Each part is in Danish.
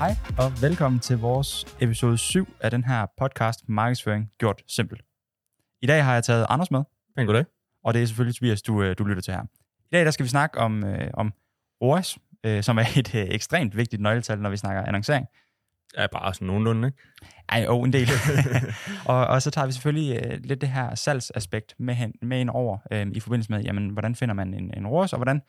Hej og velkommen til vores episode 7 af den her podcast Markedsføring Gjort Simpelt. I dag har jeg taget Anders med. Hej, goddag. Og det er selvfølgelig Tobias, du lytter til her. I dag der skal vi snakke om ROAS, som er et ekstremt vigtigt nøgletal, når vi snakker annoncering. Ja, bare sådan nogenlunde, ikke? Ej, jo, en del. og så tager vi selvfølgelig lidt det her salgsaspekt med ind over i forbindelse med, jamen, hvordan finder man en ROAS, og hvordan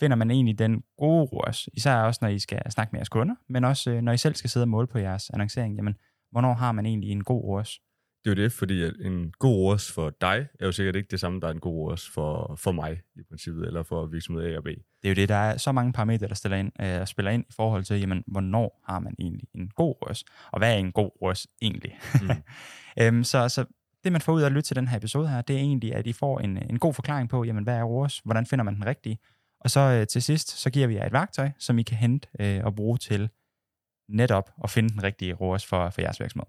finder man egentlig den gode ROAS, især også når I skal snakke med jeres kunder, men også når I selv skal sidde og måle på jeres annoncering, jamen, hvornår har man egentlig en god ROAS? Det er jo det, fordi en god ROAS for dig er jo sikkert ikke det samme, der er en god ROAS for mig i princippet, eller for virksomhed A og B. Det er jo det, der er så mange parametre, der spiller ind i forhold til, jamen, hvornår har man egentlig en god ROAS, og hvad er en god ROAS egentlig? Mm. Så det, man får ud af at lytte til den her episode her, det er egentlig, at I får en god forklaring på, jamen, hvad er ROAS, hvordan finder man den rigtige, og så til sidst, så giver vi jer et værktøj, som I kan hente og bruge til netop at finde den rigtige ROAS for jeres virksomhed.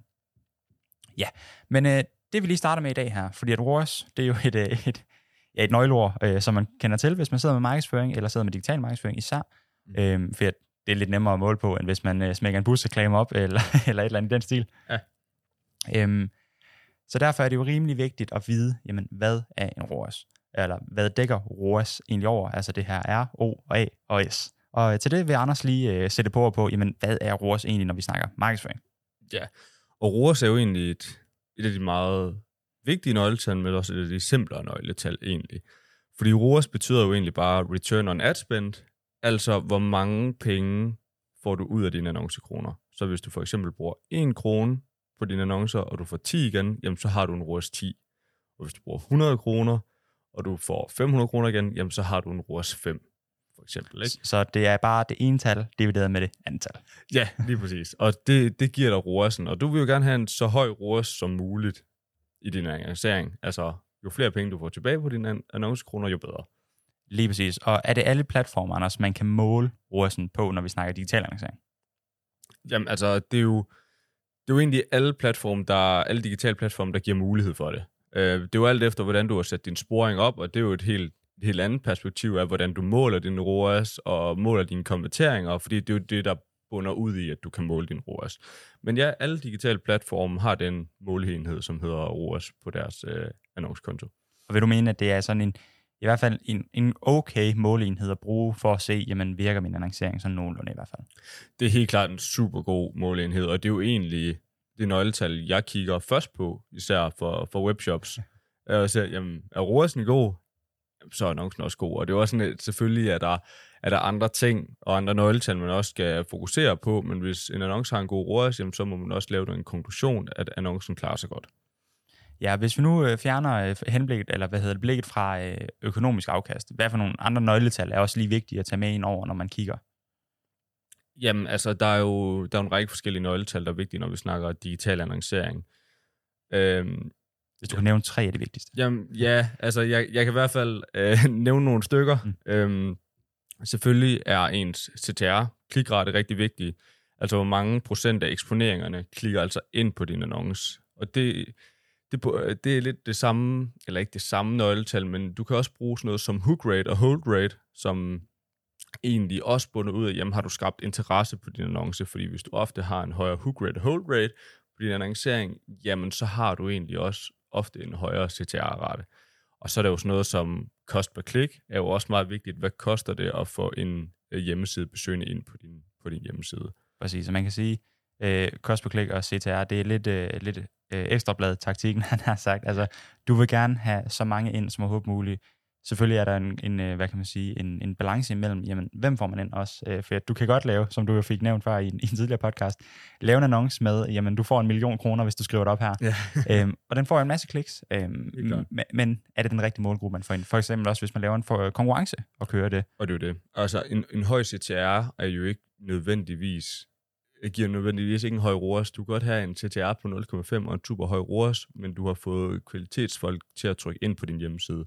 Ja, men det vi lige starter med i dag her, fordi at ROAS, det er jo et nøgleord, som man kender til, hvis man sidder med markedsføring, eller sidder med digital markedsføring især, for det er lidt nemmere at måle på, end hvis man smækker en busreklame op, eller et eller andet i den stil. Ja. Så derfor er det jo rimelig vigtigt at vide, jamen, hvad er en ROAS? Eller hvad dækker ROAS egentlig over? Altså det her R, O, A og S. Og til det vil Anders lige sætte på, jamen, hvad er ROAS egentlig, når vi snakker markedsføring? Ja, og ROAS er jo egentlig et af de meget vigtige nøgletal, men også et af de simplere nøgletal egentlig. Fordi ROAS betyder jo egentlig bare return on ad spend, altså hvor mange penge får du ud af dine annoncekroner. Så hvis du for eksempel bruger 1 krone på dine annoncer, og du får 10 igen, jamen så har du en ROAS 10. Og hvis du bruger 100 kroner, og du får 500 kroner igen, jamen så har du en ROAS 5, for eksempel. Ikke? Så det er bare det ene tal divideret med det andet tal. Ja, lige præcis. Og det giver dig ROAS'en. Og du vil jo gerne have en så høj ROAS som muligt i din annoncering. Altså, jo flere penge du får tilbage på dine annoncekroner, jo bedre. Lige præcis. Og er det alle platformer, Anders, man kan måle ROAS'en på, når vi snakker digital annoncering? Jamen, altså, det er jo egentlig alle digitale platforme, der giver mulighed for det. Det er jo alt efter, hvordan du har sat din sporing op, og det er jo et helt andet perspektiv af, hvordan du måler din ROAS og måler dine konverteringer, fordi det er jo det, der bunder ud i, at du kan måle din ROAS. Men ja, alle digitale platforme har den måleenhed, som hedder ROAS på deres annoncekonto. Og vil du mene, at det er sådan i hvert fald en okay måleenhed at bruge for at se, jamen virker min annoncering sådan nogenlunde i hvert fald? Det er helt klart en super god måleenhed, og det er jo egentlig det nøgletal, jeg kigger først på, især for webshops. Og så, jamen, er ROAS'en god? Så er annoncen også god. Og det er jo også sådan, at selvfølgelig er der andre ting og andre nøgletal, man også skal fokusere på, men hvis en annonce har en god ROAS, jamen, så må man også lave en konklusion, at annoncen klarer sig godt. Ja, hvis vi nu fjerner henblikket, eller blikket fra økonomisk afkast, hvad for nogle andre nøgletal er også lige vigtige at tage med ind over, når man kigger? Jamen, altså, der er jo en række forskellige nøgletal, der er vigtige, når vi snakker digital annoncering. Hvis du kan nævne 3 af det vigtigste. Jamen, ja, altså, jeg kan i hvert fald nævne nogle stykker. Selvfølgelig er ens CTR, klikrate, rigtig vigtig. Altså, hvor mange procent af eksponeringerne klikker altså ind på din annonce. Og det er lidt det samme, eller ikke det samme nøgletal, men du kan også bruge sådan noget som hook rate og hold rate, som egentlig også bundet ud af, jamen har du skabt interesse på din annonce, fordi hvis du ofte har en højere hook rate og hold rate på din annoncering, jamen så har du egentlig også ofte en højere CTR-rate. Og så er der jo sådan noget som kost per klik, er jo også meget vigtigt. Hvad koster det at få en hjemmeside besøgende ind på din hjemmeside? Præcis, så man kan sige, kost per klik og CTR, det er lidt ekstrabladet-taktikken, han har sagt. Altså, du vil gerne have så mange ind som overhovedet muligt. Selvfølgelig er der en balance imellem, jamen, hvem får man ind også? For du kan godt lave, som du jo fik nævnt før i en tidligere podcast, lave en annonce med, jamen, du får 1 million kroner, hvis du skriver det op her. Ja. Og den får en masse kliks, men er det den rigtige målgruppe, man får ind? For eksempel også, hvis man laver en konkurrence og kører det. Og det er jo det. Altså, en høj CTR er jo ikke nødvendigvis ikke en høj ROAS. Du kan godt have en CTR på 0,5 og en super høj ROAS, men du har fået kvalitetsfolk til at trykke ind på din hjemmeside.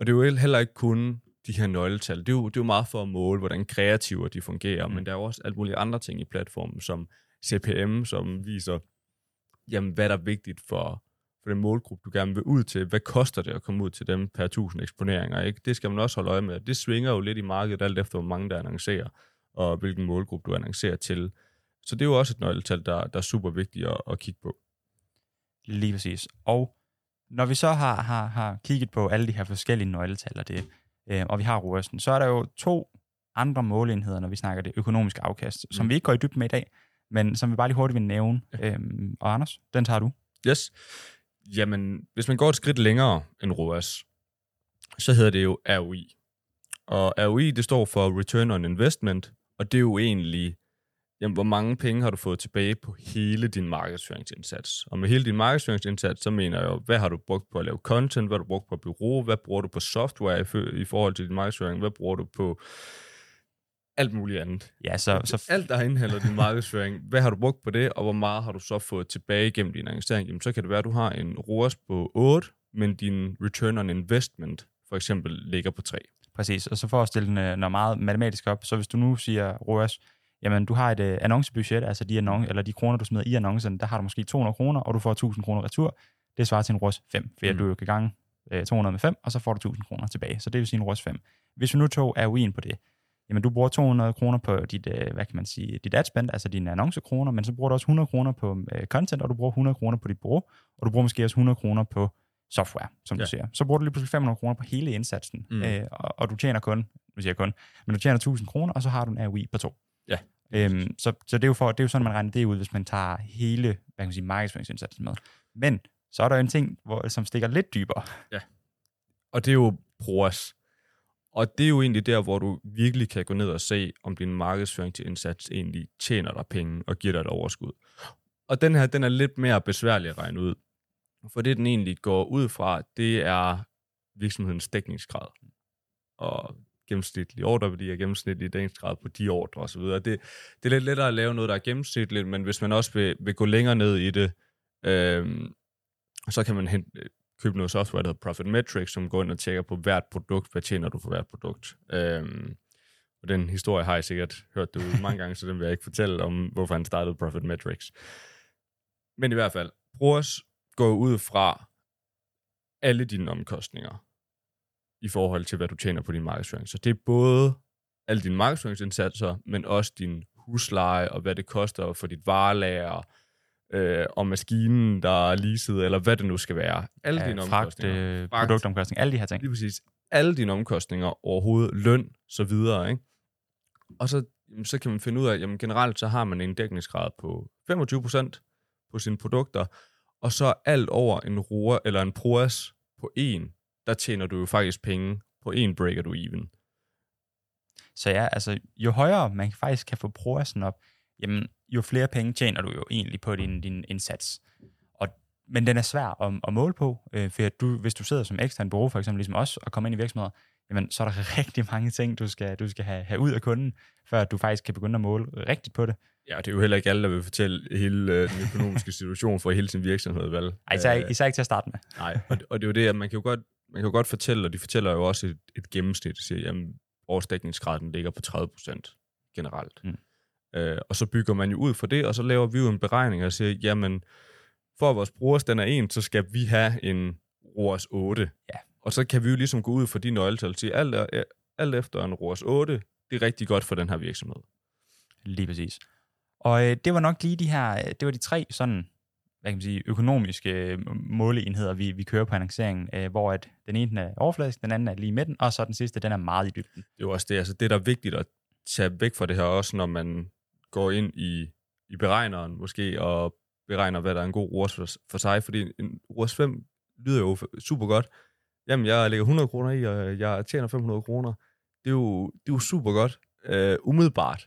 Og det er jo heller ikke kun de her nøgletal. Det er jo meget for at måle, hvordan kreativer de fungerer, men der er jo også alt mulige andre ting i platformen, som CPM, som viser, jamen, hvad der er vigtigt for den målgruppe, du gerne vil ud til. Hvad koster det at komme ud til dem per 1000 eksponeringer? Ikke? Det skal man også holde øje med. Det svinger jo lidt i markedet, alt efter hvor mange der annoncerer, og hvilken målgruppe du annoncerer til. Så det er jo også et nøgletal, der er super vigtigt at kigge på. Lige præcis. Og når vi så har kigget på alle de her forskellige nøgletal, og vi har ROAS'en, så er der jo to andre måleenheder, når vi snakker det økonomiske afkast, som vi ikke går i dybden med i dag, men som vi bare lige hurtigt vil nævne. Ja. Og Anders, den tager du. Yes. Jamen, hvis man går et skridt længere end ROAS, så hedder det jo ROI. Og ROI, det står for Return on Investment, og det er jo egentlig, jamen, hvor mange penge har du fået tilbage på hele din markedsføringsindsats? Og med hele din markedsføringsindsats, så mener jeg jo, hvad har du brugt på at lave content? Hvad har du brugt på bureau? Hvad bruger du på software i forhold til din markedsføring? Hvad bruger du på alt muligt andet? Ja, så alt, der indhælder din markedsføring, hvad har du brugt på det, og hvor meget har du så fået tilbage gennem din investering? Jamen, så kan det være, at du har en ROAS på 8, men din return on investment for eksempel ligger på 3. Præcis, og så for at stille den noget meget matematisk op, så hvis du nu siger ROAS, jamen du har et annoncebudget, altså de kroner, du smider i annoncen, der har du måske 200 kroner, og du får 1000 kroner retur. Det svarer til en ROAS 5, fordi du kan gange 200 med 5, og så får du 1000 kroner tilbage. Så det vil sige en ROAS 5. Hvis vi nu tog ROI'en på det, jamen du bruger 200 kroner på dit adspend, altså dine annoncekroner, men så bruger du også 100 kroner på content, og du bruger 100 kroner på dit bureau, og du bruger måske også 100 kroner på software, som du siger. Så bruger du lige pludselig 500 kroner på hele indsatsen, og du tjener men du tjener 1000 kroner, og så har du en ROI på 2. Ja. Så det er jo sådan, man regner det ud, hvis man tager hele, markedsføringsindsatsen med. Men så er der jo en ting, som stikker lidt dybere. Ja. Og det er jo PROAS. Og det er jo egentlig der, hvor du virkelig kan gå ned og se, om din markedsføring til indsats egentlig tjener dig penge og giver dig et overskud. Og den her, den er lidt mere besværlig at regne ud. For det, den egentlig går ud fra, det er virksomhedens dækningsgrad. Og gennemsnitlige ordreværdi og gennemsnitlige dækningsgrad på de ordre osv. Det er lidt lettere at lave noget, der er gennemsnitligt, men hvis man også vil gå længere ned i det, så kan man købe noget software, der hedder Profit Metrics, som går ind og tjekker på hvert produkt, hvad tjener du for hvert produkt. Og den historie har jeg sikkert hørt det mange gange, så den vil jeg ikke fortælle om, hvorfor han startede Profit Metrics. Men i hvert fald, PROAS går ud fra alle dine omkostninger i forhold til, hvad du tjener på din markedsføring. Så det er både alle dine markedsføringsindsatser, men også din husleje, og hvad det koster for dit varelager, og maskinen, der er leaset, eller hvad det nu skal være. Alle dine omkostninger. Fragt, produktomkostning, alle de her ting. Lige præcis. Alle dine omkostninger overhovedet, løn, så videre, ikke? Og så kan man finde ud af, jamen generelt, så har man en dækningsgrad på 25% på sine produkter, og så alt over en ROAS eller en PROAS på 1, der tjener du jo faktisk penge. På 1 breaker du even. Så ja, altså jo højere man faktisk kan få PROAS'en op, jamen jo flere penge tjener du jo egentlig på din indsats. Men den er svær at måle på, for hvis du sidder som ekstern bureau, for eksempel ligesom os, og kommer ind i virksomheder, jamen så er der rigtig mange ting, du skal have ud af kunden, før du faktisk kan begynde at måle rigtigt på det. Ja, det er jo heller ikke alle, der vil fortælle hele den økonomiske situation for hele sin virksomhed, vel? Nej, især ikke til at starte med. Nej, og det er jo det, at man kan jo godt fortælle, og de fortæller jo også et gennemsnit, der siger, jamen, årsdækningsgraden ligger på 30% generelt. Og så bygger man jo ud for det, og så laver vi jo en beregning og siger, jamen, for at vores brugers den er 1, så skal vi have en ROAS 8. Ja. Og så kan vi jo ligesom gå ud for de nøgletal og sige, alt efter en ROAS 8, det er rigtig godt for den her virksomhed. Lige præcis. Og det var nok lige det var de tre sådan, økonomiske måleenheder, vi kører på annonceringen, hvor at den ene er overfladisk, den anden er lige i midten, og så den sidste, den er meget i dybden. Det er også det, altså det, der er vigtigt at tage væk fra det her, også når man går ind i beregneren måske, og beregner, hvad der er en god ROAS for sig, fordi en ROAS 5 lyder jo super godt. Jamen, jeg lægger 100 kroner i, og jeg tjener 500 kroner. Det er jo super godt, umiddelbart.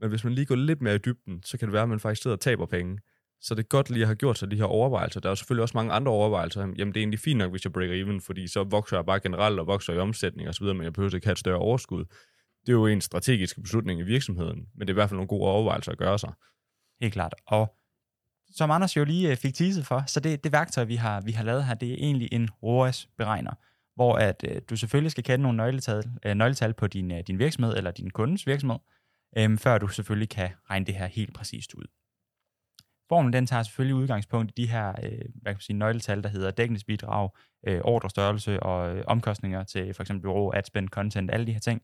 Men hvis man lige går lidt mere i dybden, så kan det være, at man faktisk sidder og taber penge. Så det er godt lige at have gjort sig de her overvejelser. Der er jo selvfølgelig også mange andre overvejelser. Jamen, det er egentlig fint nok, hvis jeg breaker even, fordi så vokser jeg bare generelt og vokser i omsætning osv., men jeg behøver ikke have et større overskud. Det er jo en strategisk beslutning i virksomheden, men det er i hvert fald nogle gode overvejelser at gøre sig. Helt klart. Og som Anders jo lige fik teaset for, så det værktøj, vi har lavet her, det er egentlig en ROAS-beregner, hvor at du selvfølgelig skal kende nogle nøgletal på din virksomhed eller din kundes virksomhed, før du selvfølgelig kan regne det her helt præcist ud. Formlen den tager selvfølgelig udgangspunkt i de her nøgletal, der hedder dækningsbidrag, ordrestørrelse og omkostninger til for eksempel bureau, adspend, content, alle de her ting.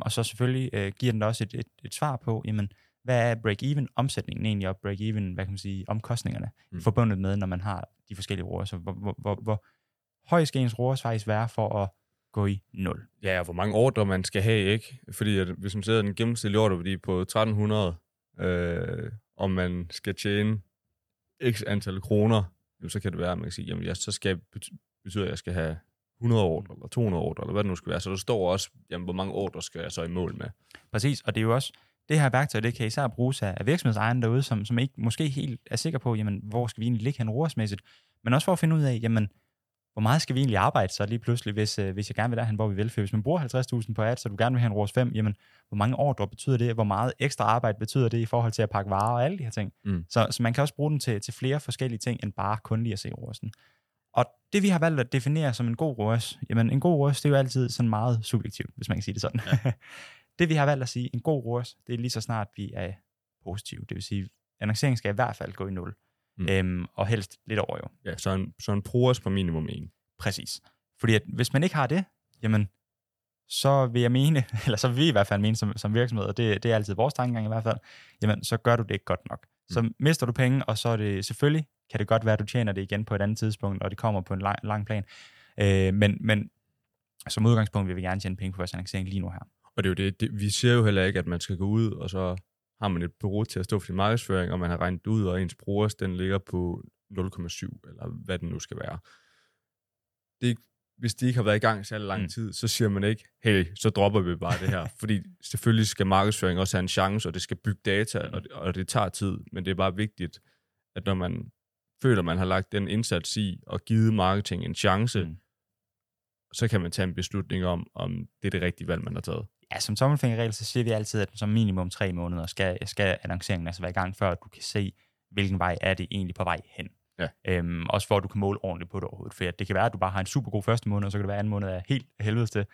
Og så selvfølgelig giver den også et svar på, jamen, hvad er break-even omsætningen egentlig, og break-even, hvad kan man sige, omkostningerne forbundet med, når man har de forskellige ROAS. Hvor høj skal ens ROAS faktisk være for at gå i 0? Ja, og hvor mange ordre man skal have, ikke? Fordi at, hvis man sidder den gennemsnitlige ordreværdi på 1300, og man skal tjene x antal kroner, så kan det være, at man kan sige, jamen så skal betyder, at jeg skal have 100 ordre, eller 200 ordre, eller hvad det nu skal være. Så der står også, jamen, hvor mange ordre skal jeg så i mål med. Præcis, og det er jo også, det her værktøj, det kan især bruges af virksomhedsejerne derude, som ikke måske helt er sikker på, jamen, hvor skal vi egentlig ligge hen ROAS-mæssigt, men også for at finde ud af, jamen, hvor meget skal vi egentlig arbejde så lige pludselig, hvis jeg gerne vil derhen, hvor vi vil. For hvis man bruger 50.000 på ads, så du gerne vil have en ROAS 5, jamen, hvor mange ordre betyder det? Hvor meget ekstra arbejde betyder det i forhold til at pakke varer og alle de her ting? Så man kan også bruge den til flere forskellige ting, end bare kun lige at se ROAS'en. Og det, vi har valgt at definere som en god ROAS, jamen, en god ROAS, det er jo altid sådan meget subjektivt, hvis man kan sige det sådan. Ja. Det, vi har valgt at sige, en god ROAS, det er lige så snart, vi er positive. Det vil sige, annonceringen skal i hvert fald gå i 0. Og helst lidt over, jo. Ja, så en PROAS på minimum 1. Præcis. Fordi at, hvis man ikke har det, jamen, så vil jeg mene, eller så vil vi i hvert fald mene som virksomhed, og det er altid vores tankegang i hvert fald, jamen, så gør du det ikke godt nok. Så mister du penge, og så er det selvfølgelig, kan det godt være, at du tjener det igen på et andet tidspunkt, og det kommer på en lang plan. Men som udgangspunkt vil vi gerne tjene penge på vores annoncering lige nu her. Og det er jo det, vi siger jo heller ikke, at man skal gå ud, og så har man et bureau til at stå for sin markedsføring, og man har regnet ud, og ens PROAS, den ligger på 0,7, eller hvad den nu skal være. Det, hvis de ikke har været i gang særlig lang tid, så siger man ikke, hey, så dropper vi bare det her. Fordi selvfølgelig skal markedsføring også have en chance, og det skal bygge data, og det tager tid, men det er bare vigtigt, at når man føler, man har lagt den indsats i, og givet marketing en chance, så kan man tage en beslutning om det er det rigtige valg, man har taget. Ja, som tommelfingerregel, så siger vi altid, at som minimum 3 måneder skal annonceringen altså være i gang, før du kan se, hvilken vej er det egentlig på vej hen. Ja. Også for, at du kan måle ordentligt på det overhovedet. For det kan være, at du bare har en super god første måned, og så kan det være, at anden måned er helt helvedes til.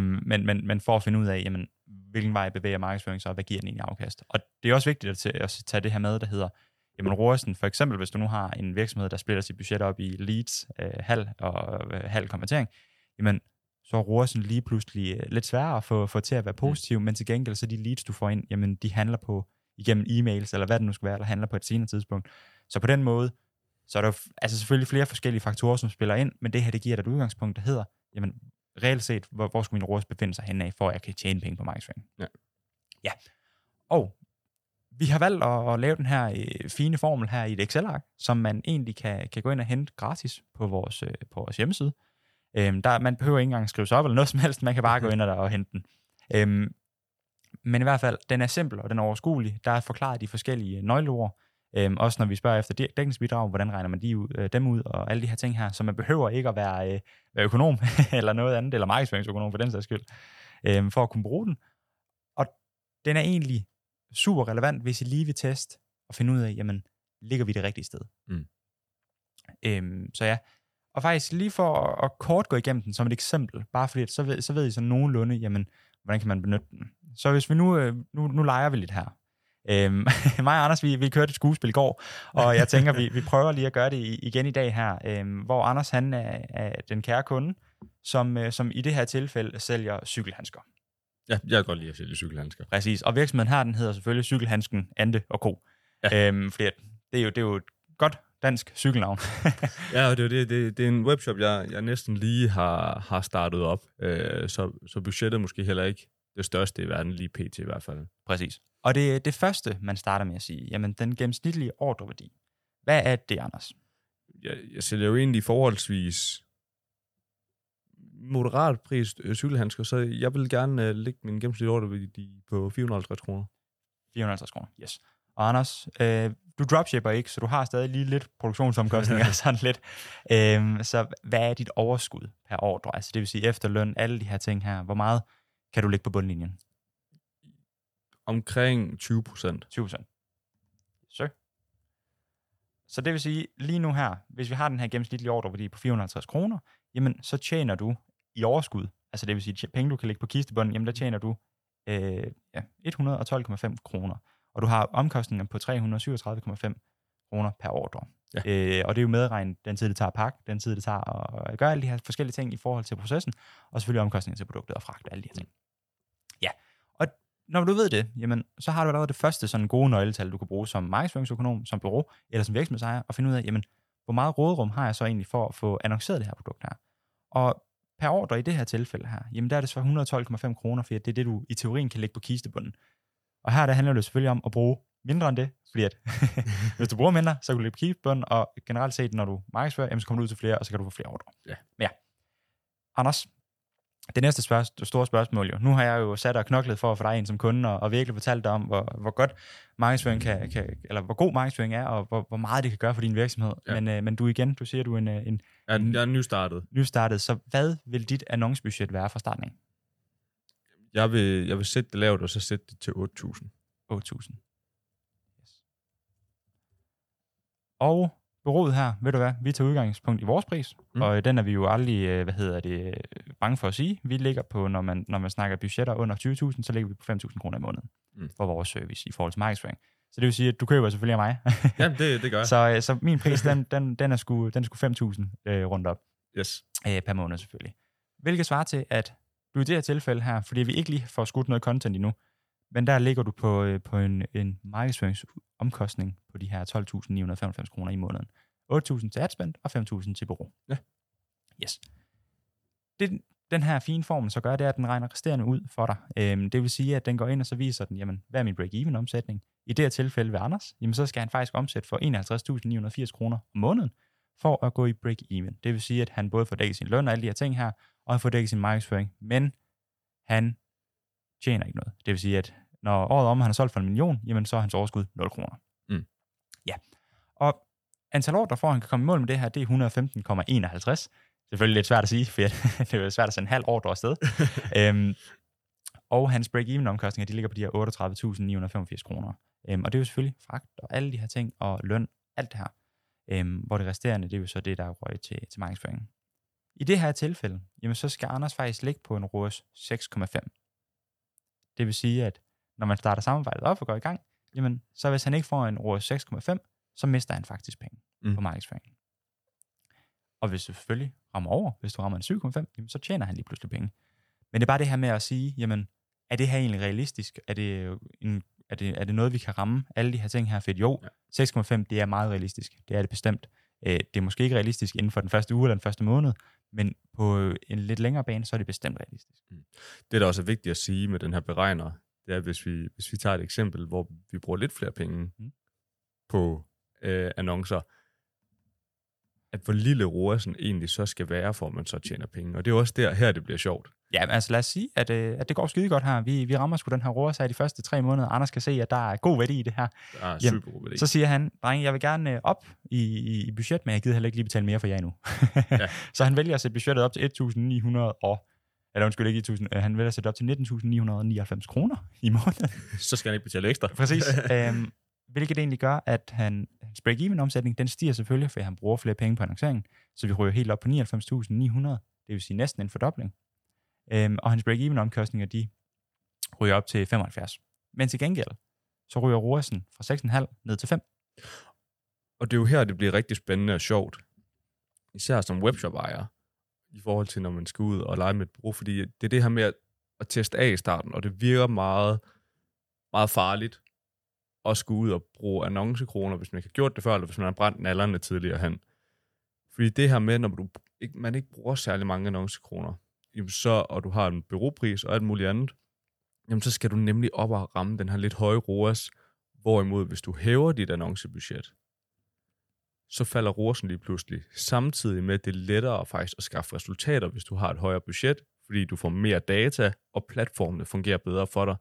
Men for at finde ud af, jamen, hvilken vej bevæger markedsføring så, og hvad giver den egentlig afkast? Og det er også vigtigt at tage det her med, der hedder, jamen ROAS'en, for eksempel, hvis du nu har en virksomhed, der splitter sit budget op i leads, halv konvertering, jamen, så er ROAS'en lige pludselig lidt sværere at få til at være positiv, men til gengæld så de leads, du får ind, jamen de handler på igennem e-mails, eller hvad det nu skal være, eller handler på et senere tidspunkt. Så på den måde, så er der altså selvfølgelig flere forskellige faktorer, som spiller ind, men det her, det giver dig et udgangspunkt, der hedder, jamen reelt set, hvor skulle min ROAS befinde sig henad, for at jeg kan tjene penge på markedsføring. Ja. Og vi har valgt at lave den her fine formel her i et Excel-ark, som man egentlig kan gå ind og hente gratis på vores hjemmeside. Man behøver ikke engang skrive sig op eller noget som helst, man kan bare gå ind og hente den. Men i hvert fald, den er simpel, og den er overskuelig. Der er forklaret de forskellige nøgleord. Også når vi spørger efter dækningsbidrag, hvordan regner man dem ud, og alle de her ting her, så man behøver ikke at være økonom eller noget andet, eller markedsføringsøkonom for den sags skyld, for at kunne bruge den. Og den er egentlig super relevant, hvis I lige vil teste og finde ud af, jamen, ligger vi det rigtige sted? Så ja. Og faktisk lige for at kort gå igennem den som et eksempel, bare fordi at så ved I så nogenlunde, jamen, hvordan kan man benytte den? Så hvis vi nu leger vi lidt her. Mig og Anders, vi kørte et skuespil i går, og jeg tænker, vi prøver lige at gøre det igen i dag her, hvor Anders, han er den kære kunde, som i det her tilfælde sælger cykelhandsker. Ja, jeg kan godt lide at sælge cykelhandsker. Præcis, og virksomheden her, den hedder selvfølgelig Cykelhandsken, Ante & Co. Ja. Fordi det er jo et godt dansk cykelnavn. Ja, og det er en webshop, jeg næsten lige har startet op, så budgettet måske heller ikke det største i verden, lige pt i hvert fald. Præcis. Og det er det første, man starter med at sige, jamen den gennemsnitlige ordreværdi. Hvad er det, Anders? Jeg sælger jo egentlig forholdsvis moderat pris cykelhandsker, så jeg vil gerne lægge min gennemsnitlige ordreværdi på 450 kroner. 450 kroner, yes. Og Anders, du dropshipper ikke, så du har stadig lige lidt produktionsomkostninger, sådan lidt. Så hvad er dit overskud per ordre? Altså det vil sige efterløn, alle de her ting her. Hvor meget kan du lægge på bundlinjen? Omkring 20%. 20%. Så det vil sige, lige nu her, hvis vi har den her gennemsnitlige ordreværdi på 450 kroner, jamen så tjener du i overskud, altså det vil sige penge, du kan lægge på kistebunden, jamen der tjener du 112,5 kroner. Og du har omkostninger på 337,5 kroner per ordre. Ja. Og det er jo medregnet den tid, det tager at pakke, den tid, det tager at gøre alle de her forskellige ting i forhold til processen, og selvfølgelig omkostninger til produktet og fragt og alle de her ting. Ja, og når du ved det, jamen, så har du allerede det første sådan gode nøgletal, du kan bruge som markedsføringsøkonom, som bureau eller som virksomhedsejer, og finde ud af, jamen, hvor meget råderum har jeg så egentlig for at få annonceret det her produkt her. Og per ordre i det her tilfælde her, jamen der er det så 112,5 kroner, for det er det, du i teorien kan lægge på kistebunden. Og her der handler det selvfølgelig om at bruge mindre end det, fordi at hvis du bruger mindre, så kan du lægge på kistebunden, og generelt set, når du markedsfører, jamen, så kommer du ud til flere, og så kan du få flere ordre. Ja. Men ja. Anders, det næste store spørgsmål jo. Nu har jeg jo sat og knoklet for at få dig ind som kunde, og virkelig fortalt dig om, hvor godt markedsføring kan, eller hvor god markedsføring er, og hvor meget det kan gøre for din virksomhed. Ja. Men du siger, du er en... Jeg er nystartet. Nystartet. Så hvad vil dit annoncebudget være fra starten af? Jeg vil sætte det lavt, og så sætte det til 8.000. 8.000. Yes. Og... bureauet her, ved du hvad, vi tager udgangspunkt i vores pris, og den er vi jo aldrig, bange for at sige. Vi ligger på, når man snakker budgetter under 20.000, så ligger vi på 5.000 kroner i måneden for vores service i forhold til markedsføring. Så det vil sige, at du køber selvfølgelig af mig. Jamen, det gør jeg. Så min pris, den er sgu 5.000 rundt op per måned selvfølgelig. Hvilket svarer til, at du i det her tilfælde her, fordi vi ikke lige får skudt noget content endnu, men der ligger du på en markedsføringsomkostning på de her 12.995 kroner i måneden. 8.000 til adspend og 5.000 til bureau. Ja. Yes. Det, den her fine form så gør, det er, at den regner resterende ud for dig. Det vil sige, at den går ind, og så viser den, jamen, hvad er min break-even-omsætning? I det her tilfælde ved Anders, jamen, så skal han faktisk omsætte for 51.980 kroner om måneden, for at gå i break-even. Det vil sige, at han både får dækket sin løn og alle de her ting her, og får dækket sin markedsføring, men han tjener ikke noget. Det vil sige, at når året om han har solgt for 1 million, jamen så er hans overskud 0 kroner. Mm. Ja. Og antal ordre for, at han kan komme i mål med det her, det er 115,51. Selvfølgelig lidt svært at sige, for det er jo svært at sende en halv ordre afsted. Og hans break-even-omkostninger, de ligger på de her 38.985 kroner. Og det er jo selvfølgelig fragt og alle de her ting, og løn, alt det her. Hvor det resterende, det er jo så det, der er røget til markedsføringen. I det her tilfælde, jamen så skal Anders faktisk ligge på en ROAS 6,5. Det vil sige, at når man starter samarbejdet op og går i gang, jamen, så hvis han ikke får en ROAS 6,5, så mister han faktisk penge på markedsføringen. Og hvis du selvfølgelig rammer over, hvis du rammer en 7,5, jamen, så tjener han lige pludselig penge. Men det er bare det her med at sige, jamen, er det her egentlig realistisk? Er det noget, vi kan ramme? Alle de her ting her, for jo, 6,5, det er meget realistisk. Det er det bestemt. Det er måske ikke realistisk inden for den første uge eller den første måned, men på en lidt længere bane, så er det bestemt realistisk. Det, der også er vigtigt at sige med den her beregner, det er, hvis vi tager et eksempel, hvor vi bruger lidt flere penge på annoncer, at hvor lille ROAS'en egentlig så skal være, for man så tjener penge. Og det er også her det bliver sjovt. Ja, altså lad os sige, at det går skide godt her. Vi rammer sgu den her ROAS her i de første 3 måneder. Anders kan se, at der er god værdi i det her. Der er super god værdi. Så siger han, dreng, jeg vil gerne op i budget, men jeg gider heller ikke lige betale mere for jer endnu. Ja. Så han vælger at sætte budgettet op til 19.999 kroner i måneden. Så skal han ikke betale ekstra. Præcis. Hvilket egentlig gør, at hans break-even-omsætning, den stiger selvfølgelig, for han bruger flere penge på annonceringen. Så vi ryger helt op på 99.900, det vil sige næsten en fordobling. Og hans break-even-omkostninger, de ryger op til 75. Men til gengæld, så ryger ROAS'en fra 6,5 ned til 5. Og det er jo her, det bliver rigtig spændende og sjovt. Især som webshop-ejer, i forhold til, når man skal ud og lege med et bureau. Fordi det er det her med at teste af i starten, og det virker meget, meget farligt at skulle ud og bruge annoncekroner, hvis man ikke har gjort det før, eller hvis man har brændt nallerne tidligere hen. Fordi det her med, når man ikke bruger særlig mange annoncekroner, og du har en bureaupris og alt muligt andet, jamen så skal du nemlig op og ramme den her lidt høje ROAS, hvorimod hvis du hæver dit annoncebudget, så falder ROAS'en lige pludselig, samtidig med, at det er lettere faktisk at skaffe resultater, hvis du har et højere budget, fordi du får mere data, og platformene fungerer bedre for dig.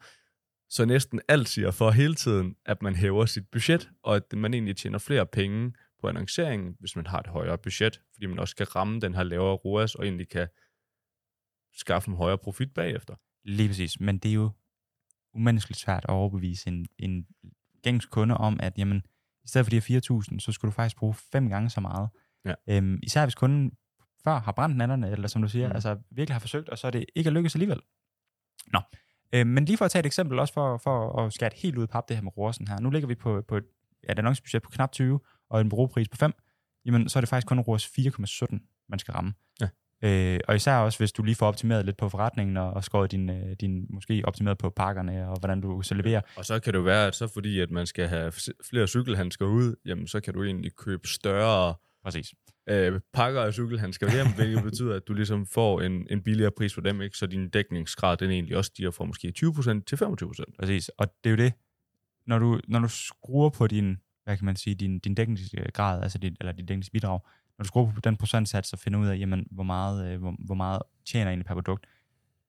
Så næsten alt siger for hele tiden, at man hæver sit budget, og at man egentlig tjener flere penge på annonceringen, hvis man har et højere budget, fordi man også kan ramme den her lavere ROAS, og egentlig kan skaffe en højere profit bagefter. Lige præcis, men det er jo umenneskeligt svært at overbevise en gængs kunde om, at jamen, i stedet for de her 4.000, så skulle du faktisk bruge 5 gange så meget. Ja. Især hvis kunden før har brændt nallerne, eller som du siger, altså virkelig har forsøgt, og så er det ikke lykkedes alligevel. Nå. Men lige for at tage et eksempel, også for at skære helt ud i pap det her med ROAS'en her. Nu ligger vi på et annoncebudget på knap 20, og en bureaupris på 5. Jamen, så er det faktisk kun ROAS 4,17, man skal ramme. Ja. Og især også, hvis du lige får optimeret lidt på forretningen, og skåret din måske optimeret på pakkerne, og hvordan du så leverer. Og så kan det være, at så fordi at man skal have flere cykelhandsker ud, jamen så kan du egentlig købe større pakker af cykelhandsker hjem, hvilket betyder, at du ligesom får en billigere pris for dem, ikke? Så din dækningsgrad, den egentlig også stiger fra måske 20% til 25%. Præcis, og det er jo det, når du skruer på din, hvad kan man sige, din dækningsgrad, altså din dækningsbidrag, når du skruer på den procentsats og finder ud af, jamen, hvor meget tjener egentlig per produkt.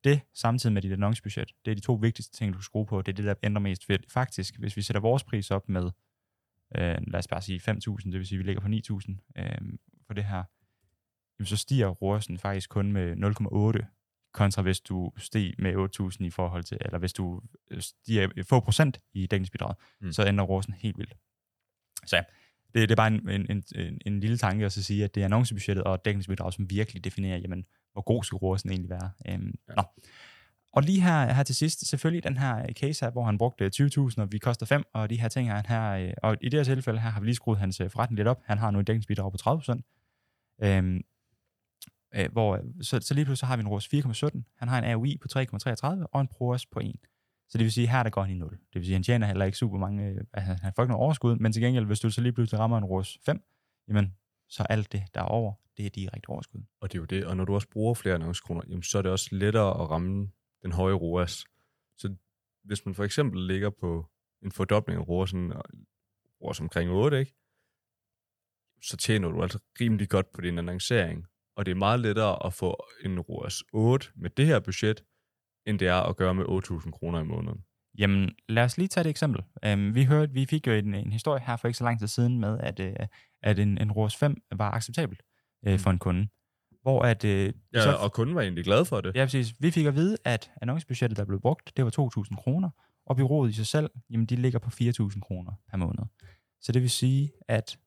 Det, samtidig med dit annoncebudget, det er de to vigtigste ting, du kan skrue på. Det er det, der ændrer mest ved. Faktisk, hvis vi sætter vores pris op med, lad os bare sige 5.000, det vil sige, vi ligger på 9.000 for det her, jamen, så stiger ROAS'en faktisk kun med 0,8, kontra hvis du stiger med 8.000 i forhold til, eller hvis du stiger få procent i dækningsbidraget, så ændrer ROAS'en helt vildt. Så ja. Det er bare en lille tanke at så sige, at det er annoncebudgettet og dækningsbidrag, som virkelig definerer, jamen, hvor god skal ROAS'en egentlig være. Ja. Nå. Og lige her til sidst, selvfølgelig den her case her, hvor han brugte 20.000, og vi koster 5, og de her ting her, og i det her tilfælde her har vi lige skruet hans forretning lidt op. Han har nu et dækningsbidrag på 30%. Så lige pludselig har vi en ROAS 4,17, han har en ROI på 3,33 og en PROAS på 1. Så det vil sige, her der går han i 0. Det vil sige, han tjener heller ikke super mange, han får ikke noget overskud, men til gengæld, hvis du så lige pludselig rammer en ROAS 5, jamen, så alt det, der er over, det er direkte overskud. Og det er jo det, og når du også bruger flere annoncekroner, jamen, så er det også lettere at ramme den høje ROAS. Så hvis man for eksempel ligger på en fordobling af ROAS omkring 8, ikke? Så tjener du altså rimelig godt på din annoncering, og det er meget lettere at få en ROAS 8 med det her budget, end det er at gøre med 8.000 kroner i måneden. Jamen, lad os lige tage et eksempel. Vi fik jo en historie her for ikke så lang tid siden med, at en ROAS 5 var acceptabelt for en kunde. Hvor at, og kunden var egentlig glad for det. Ja, præcis. Vi fik at vide, at annoncebudgettet, der blev brugt, det var 2.000 kroner, og bureauet i sig selv, jamen, de ligger på 4.000 kroner per måned. Så det vil sige, at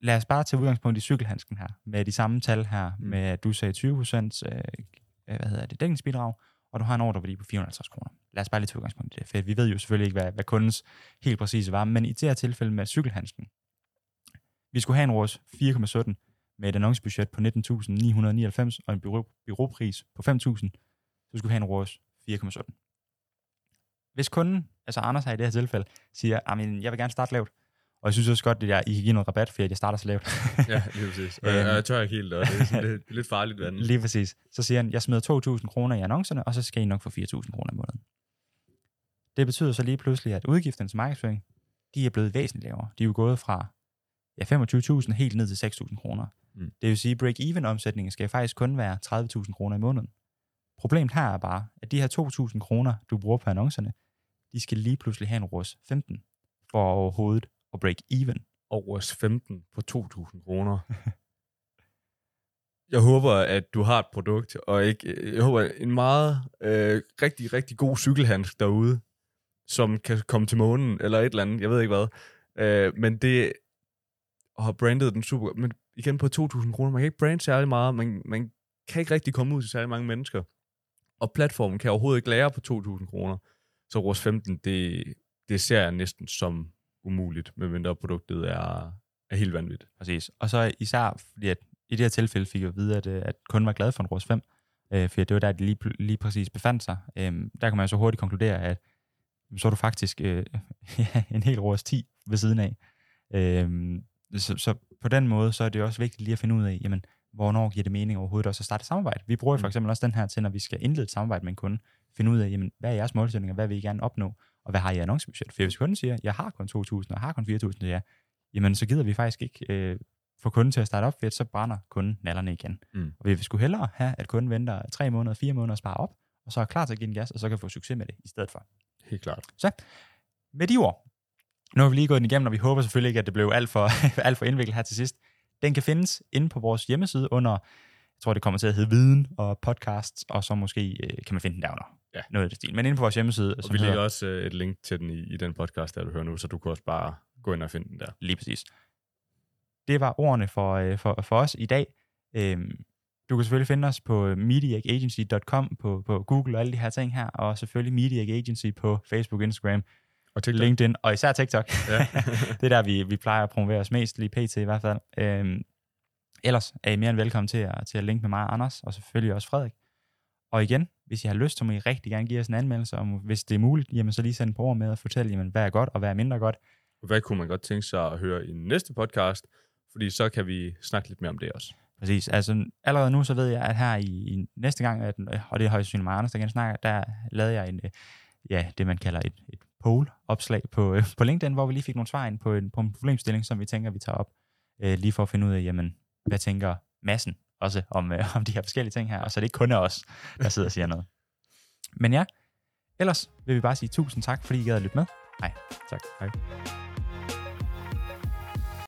lad os bare tage udgangspunkt i cykelhandsken her, med de samme tal her, med at du sagde 20% dækningsbidrag, og du har en ordreværdi på 450 kroner. Lad os bare lige tage udgangspunkt i det, for vi ved jo selvfølgelig ikke, hvad kundens helt præcise var, men i det her tilfælde med cykelhandsken. Vi skulle have en ROAS 4,17 med et annoncebudget på 19.999 og en bureaupris på 5.000, så skulle vi have en ROAS 4,17. Hvis kunden, altså Anders her i det her tilfælde, siger, jeg vil gerne starte lavt, og jeg synes også godt, at I kan give noget rabat, fordi jeg starter så lavt. Ja, lige præcis. Og jeg tør ikke helt, og det er lidt farligt. Lige præcis. Så siger han, jeg smider 2.000 kroner i annoncerne, og så skal I nok få 4.000 kroner i måneden. Det betyder så lige pludselig, at udgifterne til markedsføring, de er blevet væsentligt lavere. De er jo gået fra 25.000 helt ned til 6.000 kroner. Det vil sige, at break-even-omsætningen skal faktisk kun være 30.000 kroner i måneden. Problemet her er bare, at de her 2.000 kroner, du bruger på annoncerne, de skal lige pludselig have en ROAS 15 for overhovedet og break even. Over 15 på 2.000 kroner. Jeg håber, at du har et produkt, og jeg håber en meget rigtig, rigtig god cykelhandsk derude, som kan komme til månen, eller et eller andet, jeg ved ikke hvad. Men det har brandet den super godt. Men igen på 2.000 kroner, man kan ikke brande særlig meget, man kan ikke rigtig komme ud til særlig mange mennesker. Og platformen kan overhovedet ikke lære på 2.000 kroner. Så ROAS 15, det ser jeg næsten som umuligt, medmindre produktet er helt vanvittigt. Præcis. Og så især, fordi at i det her tilfælde fik jeg at vide, at kunden var glad for en ROAS 5, for det var der, at de lige præcis befandt sig. Der kan man så hurtigt konkludere, at så er du faktisk en hel ROAS 10 ved siden af. Så på den måde, så er det også vigtigt lige at finde ud af, jamen, hvornår giver det mening overhovedet også at starte et samarbejde. Vi bruger for eksempel også den her til, når vi skal indlede et samarbejde med en kunde, finde ud af, jamen, hvad er jeres målsætninger, hvad vil I gerne opnå, og hvad har I annoncebudget? For hvis kunden siger, jeg har kun 2.000, og jeg har kun 4.000 til jer, jamen så gider vi faktisk ikke få kunden til at starte op, for så brænder kunden nallerne igen. Og vi skulle hellere have, at kunden venter 3 måneder, 4 måneder og sparer op, og så er klar til at give en gas, og så kan få succes med det i stedet for. Helt klart. Så med de ord, nu har vi lige gået den igennem, og vi håber selvfølgelig ikke, at det blev alt for indviklet her til sidst. Den kan findes inde på vores hjemmeside under, jeg tror det kommer til at hedde Viden og Podcasts, og så måske kan man finde den derunder. Ja. Noget af det stil. Men inde på vores hjemmeside. Og vi lægger også et link til den i den podcast, der du hører nu, så du kan også bare gå ind og finde den der. Lige præcis. Det var ordene for os i dag. Du kan selvfølgelig finde os på mediacagency.com på Google og alle de her ting her, og selvfølgelig Mediac Agency på Facebook, Instagram, og TikTok. LinkedIn, og især TikTok. Ja. Det er der, vi plejer at promovere os mest, lige pt i hvert fald. Ellers er I mere end velkommen til at linke med mig og Anders, og selvfølgelig også Frederik. Og igen, hvis I har lyst, så må I rigtig gerne give os en anmeldelse, og hvis det er muligt, jamen så lige send på ord med og fortælle, jamen, hvad er godt, og hvad er mindre godt. Hvad kunne man godt tænke sig at høre i næste podcast, fordi så kan vi snakke lidt mere om det også. Præcis, altså allerede nu så ved jeg, at her i næste gang, og det har jeg synligt mig Anders, der kan snakke, der lavede jeg en, ja, det man kalder et poll-opslag på LinkedIn, hvor vi lige fik nogle svar ind på en problemstilling, som vi tænker, vi tager op, lige for at finde ud af, jamen, hvad tænker massen også om de her forskellige ting her, og så det ikke kun er os, der sidder og siger noget. Men ja, ellers vil vi bare sige tusind tak, fordi I gad at lytte med. Hej. Tak. Hej.